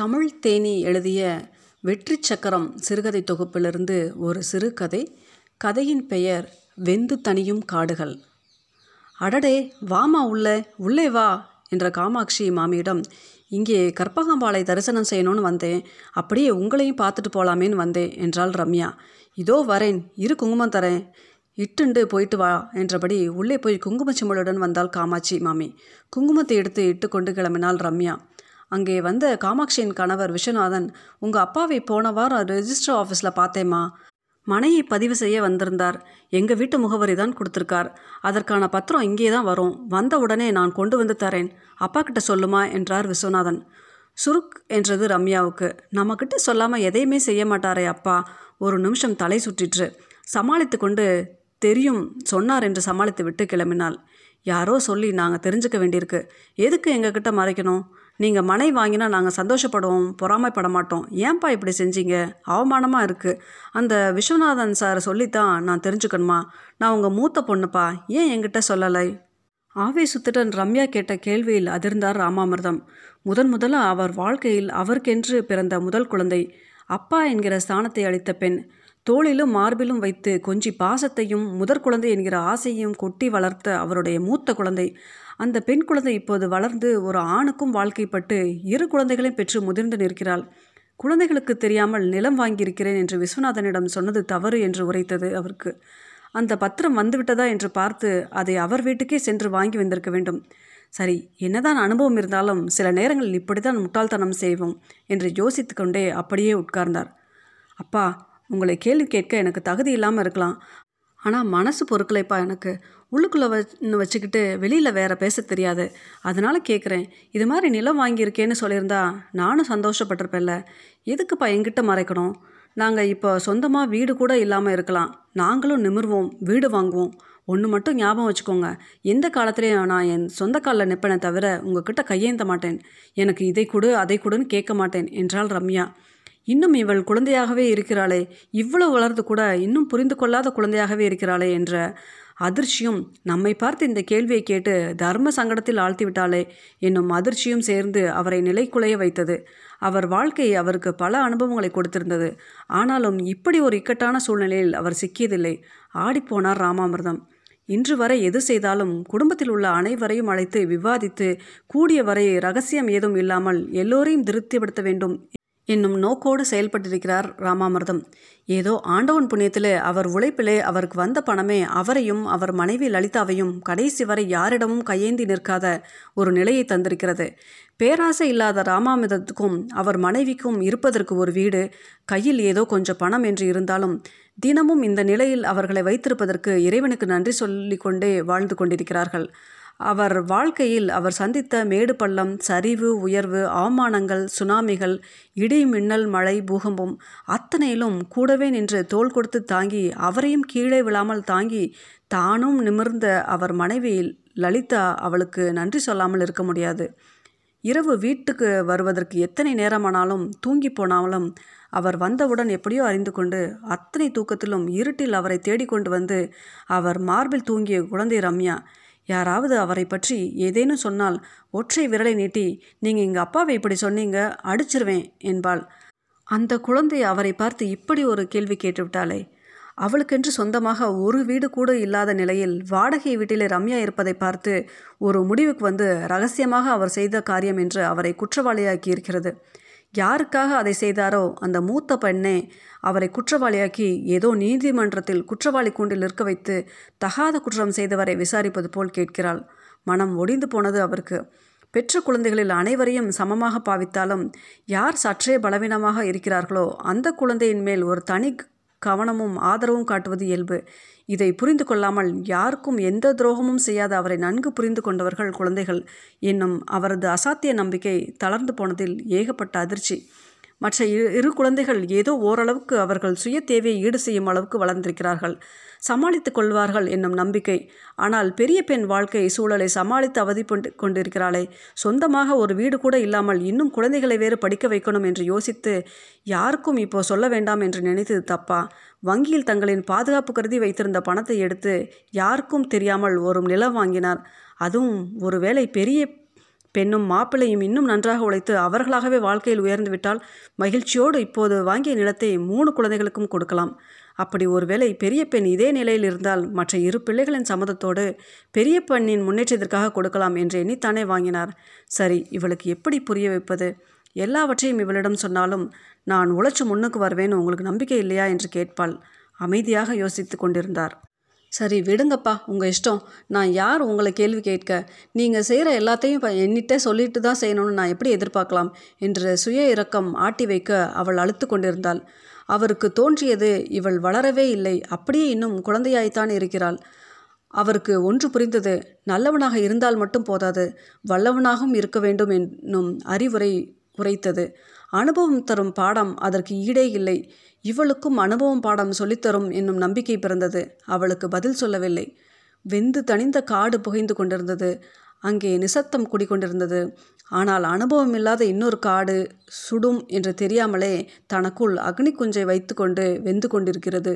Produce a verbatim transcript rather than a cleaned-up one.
தமிழ் தேனி எழுதிய வெற்றி சக்கரம் சிறுகதை தொகுப்பிலிருந்து ஒரு சிறுகதை. கதையின் பெயர் வெந்து தணியும் காடுகள். அடடே வாமா, உள்ள உள்ளே வா என்ற காமாட்சி மாமியிடம், இங்கே கற்பகம்பாலை தரிசனம் செய்யணும்னு வந்தேன், அப்படியே உங்களையும் பார்த்துட்டு போகலாமேன்னு வந்தேன் என்றாள் ரம்யா. இதோ வரேன், இரு குங்குமம் தரேன், இட்டுண்டு போயிட்டு வா என்றபடி உள்ளே போய் குங்குமச்சிமலுடன் வந்தாள் காமாட்சி மாமி. குங்குமத்தை எடுத்து இட்டு கொண்டு கிளம்பினாள் ரம்யா. அங்கே வந்த காமாட்சியின் கணவர் விஸ்வநாதன், உங்கள் அப்பாவை போன வாரம் ரிஜிஸ்ட்ர ஆஃபீஸில் பார்த்தேம்மா, மனையை பதிவு செய்ய வந்திருந்தார், எங்கள் வீட்டு முகவரி தான் கொடுத்துருக்கார், அதற்கான பத்திரம் இங்கே தான் வரும், வந்த உடனே நான் கொண்டு வந்து தரேன், அப்பா கிட்ட சொல்லுமா என்றார் விஸ்வநாதன். சுருக் என்றது ரம்யாவுக்கு. நம்மக்கிட்ட சொல்லாமல் எதையுமே செய்ய மாட்டாரே அப்பா, ஒரு நிமிஷம் தலை சுற்றிற்று. சமாளித்து கொண்டு தெரியும் சொன்னார் என்று சமாளித்து விட்டு கிளம்பினாள். யாரோ சொல்லி நாங்கள் தெரிஞ்சுக்க வேண்டியிருக்கு, எதுக்கு எங்ககிட்ட மறைக்கணும், நீங்கள் மனை வாங்கினா நாங்கள் சந்தோஷப்படுவோம், பொறாமைப்பட மாட்டோம், ஏன்பா இப்படி செஞ்சீங்க, அவமானமாக இருக்குது, அந்த விஸ்வநாதன் சார் சொல்லித்தான் நான் தெரிஞ்சுக்கணுமா, நான் உங்கள் மூத்த பொண்ணுப்பா, ஏன் என்கிட்ட சொல்லலை? ஆவேசத்துடன் ரம்யா கேட்ட கேள்வியில் அதிர்ந்தார் ராமாமிர்தம். முதன் முதலாக அவர் வாழ்க்கையில் அவருக்கென்று பிறந்த முதல் குழந்தை, அப்பா என்கிற ஸ்தானத்தை அளித்த பெண், தோளிலும் மார்பிலும் வைத்து கொஞ்சி பாசத்தையும் முதற் குழந்தை என்கிற ஆசையையும் கொட்டி வளர்த்த அவருடைய மூத்த குழந்தை, அந்த பெண் குழந்தை இப்போது வளர்ந்து ஒரு ஆணுக்கும் வாழ்க்கைப்பட்டு இரு குழந்தைகளையும் பெற்று முதிர்ந்து நிற்கிறாள். குழந்தைகளுக்கு தெரியாமல் நிலம் வாங்கியிருக்கிறேன் என்று விஸ்வநாதனிடம் சொன்னது தவறு என்று உரைத்தது அவருக்கு. அந்த பத்திரம் வந்துவிட்டதா என்று பார்த்து அதை அவர் வீட்டுக்கே சென்று வாங்கி வந்திருக்க வேண்டும். சரி, என்னதான் அனுபவம் இருந்தாலும் சில நேரங்களில் இப்படித்தான் முட்டாள்தனம் செய்வோம் என்று யோசித்து கொண்டே அப்படியே உட்கார்ந்தார். அப்பா, உங்களை கேள்வி கேட்க எனக்கு தகுதி இல்லாமல் இருக்கலாம், ஆனால் மனசு பொறுக்கலைப்பா, எனக்கு உள்ளுக்குள்ளே வச்சு வச்சுக்கிட்டு வெளியில் வேற பேச தெரியாது, அதனால் கேட்குறேன். இது மாதிரி நிலம் வாங்கியிருக்கேன்னு சொல்லியிருந்தா நானும் சந்தோஷப்பட்டிருப்பேன்ல, எதுக்குப்பா என்கிட்ட மறைக்கணும், நாங்கள் இப்போ சொந்தமாக வீடு கூட இல்லாமல் இருக்கலாம், நாங்களும் நிமிர்வோம், வீடு வாங்குவோம். ஒன்று மட்டும் ஞாபகம் வச்சுக்கோங்க, எந்த காலத்துலேயும் நான் என் சொந்த காலில் நிற்பேனே தவிர உங்ககிட்ட கையேந்த மாட்டேன், எனக்கு இதை கொடு அதை கொடுன்னு கேட்க மாட்டேன் என்றாள் ரம்யா. இன்னும் இவள் குழந்தையாகவே இருக்கிறாளே, இவ்வளவு வளர்ந்து கூட இன்னும் புரிந்து கொள்ளாத குழந்தையாகவே இருக்கிறாளே என்ற அதிர்ச்சியும், நம்மை பார்த்து இந்த கேள்வியை கேட்டு தர்ம சங்கடத்தில் ஆழ்த்திவிட்டாளே என்னும் அதிர்ச்சியும் சேர்ந்து அவரை நிலைக்குலைய வைத்தது. அவர் வாழ்க்கை அவருக்கு பல அனுபவங்களை கொடுத்திருந்தது, ஆனாலும் இப்படி ஒரு இக்கட்டான சூழ்நிலையில் அவர் சிக்கியதில்லை. ஆடிப்போனார் ராமாமிர்தம். இன்று வரை எது செய்தாலும் குடும்பத்தில் உள்ள அனைவரையும் அழைத்து விவாதித்து கூடிய வரை ரகசியம் ஏதும் இல்லாமல் எல்லோரையும் திருப்திப்படுத்த வேண்டும் என்னும் நோக்கோடு செயல்பட்டிருக்கிறார் ராமாமிர்தம். ஏதோ ஆண்டவன் புண்ணியத்திலே அவர் உழைப்பிலே அவருக்கு வந்த பணமே அவரையும் அவர் மனைவி லலிதாவையும் கடைசி வரை யாரிடமும் கையேந்தி நிற்காத ஒரு நிலையை தந்திருக்கிறது. பேராசை இல்லாத ராமாமிர்தத்துக்கும் அவர் மனைவிக்கும் இருப்பதற்கு ஒரு வீடு, கையில் ஏதோ கொஞ்சம் பணம் என்று இருந்தாலும் தினமும் இந்த நிலையில் அவர்களை வைத்திருப்பதற்கு இறைவனுக்கு நன்றி சொல்லிக்கொண்டே வாழ்ந்து கொண்டிருக்கிறார்கள். அவர் வாழ்க்கையில் அவர் சந்தித்த மேடு பள்ளம், சரிவு உயர்வு, அவமானங்கள், சுனாமிகள், இடி மின்னல், மழை, பூகம்பம் அத்தனையிலும் கூடவே நின்று தோள் கொடுத்து தாங்கி அவரையும் கீழே விழாமல் தாங்கி தானும் நிமிர்ந்த அவர் மனைவியில் லலிதா அவளுக்கு நன்றி சொல்லாமல் இருக்க முடியாது. இரவு வீட்டுக்கு வருவதற்கு எத்தனை நேரமானாலும் தூங்கி போனாலும் அவர் வந்தவுடன் எப்படியோ அறிந்து கொண்டு அத்தனை தூக்கத்திலும் இருட்டில் அவரை தேடிக்கொண்டு வந்து அவர் மார்பில் தூங்கிய குழந்தை ரம்யா. யாராவது அவரை பற்றி ஏதேனும் சொன்னால் ஒற்றை விரலை நீட்டி, நீங்கள் எங்கள் அப்பாவை இப்படி சொன்னீங்க, அடிச்சிருவேன் என்பாள். அந்த குழந்தை அவரை பார்த்து இப்படி ஒரு கேள்வி கேட்டுவிட்டாளே. அவளுக்கென்று சொந்தமாக ஒரு வீடு கூட இல்லாத நிலையில் வாடகை வீட்டிலே ரம்யா இருப்பதை பார்த்து ஒரு முடிவுக்கு வந்து ரகசியமாக அவர் செய்த காரியம் என்று அவரை குற்றவாளியாக்கி இருக்கிறது. யாருக்காக அதை செய்தாரோ அந்த மூத்த பெண்ணே அவரை குற்றவாளியாக்கி ஏதோ நீதிமன்றத்தில் குற்றவாளி கூண்டில் இருக்க வைத்து தகாத குற்றம் செய்தவரை விசாரிப்பது போல் கேட்கிறாள். மனம் ஒடிந்து போனது அவருக்கு. பெற்ற குழந்தைகளில் அனைவரையும் சமமாக பாவித்தாலும் யார் சற்றே பலவீனமாக இருக்கிறார்களோ அந்த குழந்தையின் மேல் ஒரு தனி கவனமும் ஆதரவும் காட்டுவது இயல்பு. இதை புரிந்து கொள்ளாமல் யாருக்கும் எந்த துரோகமும் செய்யாத அவரை நன்கு புரிந்து கொண்டவர்கள் குழந்தைகள் என்னும் அவரது அசாத்திய நம்பிக்கை தளர்ந்து போனதில் ஏகப்பட்ட அதிர்ச்சி. மற்ற இரு குழந்தைகள் ஏதோ ஓரளவுக்கு அவர்கள் சுய தேவையை ஈடு செய்யும் அளவுக்கு வளர்ந்திருக்கிறார்கள், சமாளித்து கொள்வார்கள் என்னும் நம்பிக்கை. ஆனால் பெரிய பெண் வாழ்க்கை சூழலை சமாளித்து அவதிப்பட்டு கொண்டிருக்கிறாளே, சொந்தமாக ஒரு வீடு கூட இல்லாமல் இன்னும் குழந்தைகளை வேறு படிக்க வைக்கணும் என்று யோசித்து யாருக்கும் இப்போ சொல்ல வேண்டாம் என்று நினைத்தது தப்பா? வங்கியில் தங்களின் பாதுகாப்பு கருதி வைத்திருந்த பணத்தை எடுத்து யாருக்கும் தெரியாமல் ஒரு நிலம் வாங்கினார். அதுவும் ஒருவேளை பெரிய பெண்ணும் மாப்பிள்ளையும் இன்னும் நன்றாக உழைத்து அவர்களாகவே வாழ்க்கையில் உயர்ந்துவிட்டால் மகிழ்ச்சியோடு இப்போது வாங்கிய நிலத்தை மூணு குழந்தைகளுக்கும் கொடுக்கலாம். அப்படி ஒருவேளை பெரிய பெண் இதே நிலையில் இருந்தால் மற்ற இரு பிள்ளைகளின் சம்மதத்தோடு பெரிய பெண்ணின் முன்னேற்றத்திற்காக கொடுக்கலாம் என்று எண்ணித்தானே வாங்கினார். சரி, இவளுக்கு எப்படி புரிய வைப்பது? எல்லாவற்றையும் இவளிடம் சொன்னாலும் நான் உழைச்சி முன்னுக்கு வருவேன்னு உங்களுக்கு நம்பிக்கை இல்லையா என்று கேட்பாள். அமைதியாக யோசித்து கொண்டிருந்தார். சரி விடுங்கப்பா, உங்கள் இஷ்டம். நான் யார் உங்களை கேள்வி கேட்க? நீங்கள் செய்கிற எல்லாத்தையும் எண்ணிட்டே சொல்லிட்டு தான் செய்யணும்னு நான் எப்படி எதிர்பார்க்கலாம் என்று சுய இரக்கம் ஆட்டி வைக்க அவள் அழுத்து கொண்டிருந்தாள். அவருக்கு தோன்றியது, இவள் வளரவே இல்லை, அப்படியே இன்னும் குழந்தையாய்த்தான் இருக்கிறாள். அவருக்கு ஒன்று புரிந்தது, நல்லவனாக இருந்தால் மட்டும் போதாது, வல்லவனாகவும் இருக்க வேண்டும் என்னும் அறிவுரை உரைத்தது. அனுபவம் தரும் பாடம் அதற்கு ஈடே இல்லை. இவளுக்கும் அனுபவம் பாடம் சொல்லித்தரும் என்னும் நம்பிக்கை பிறந்தது. அவளுக்கு பதில் சொல்லவில்லை. வெந்து தணிந்த காடு புகைந்து கொண்டிருந்தது. அங்கே நிசப்தம் குடிக்கொண்டிருந்தது. ஆனால் அனுபவம் இல்லாத இன்னொரு காடு சுடும் என்று தெரியாமலே தனக்குள் அக்னி குஞ்சை வைத்து கொண்டு வெந்து கொண்டிருக்கிறது.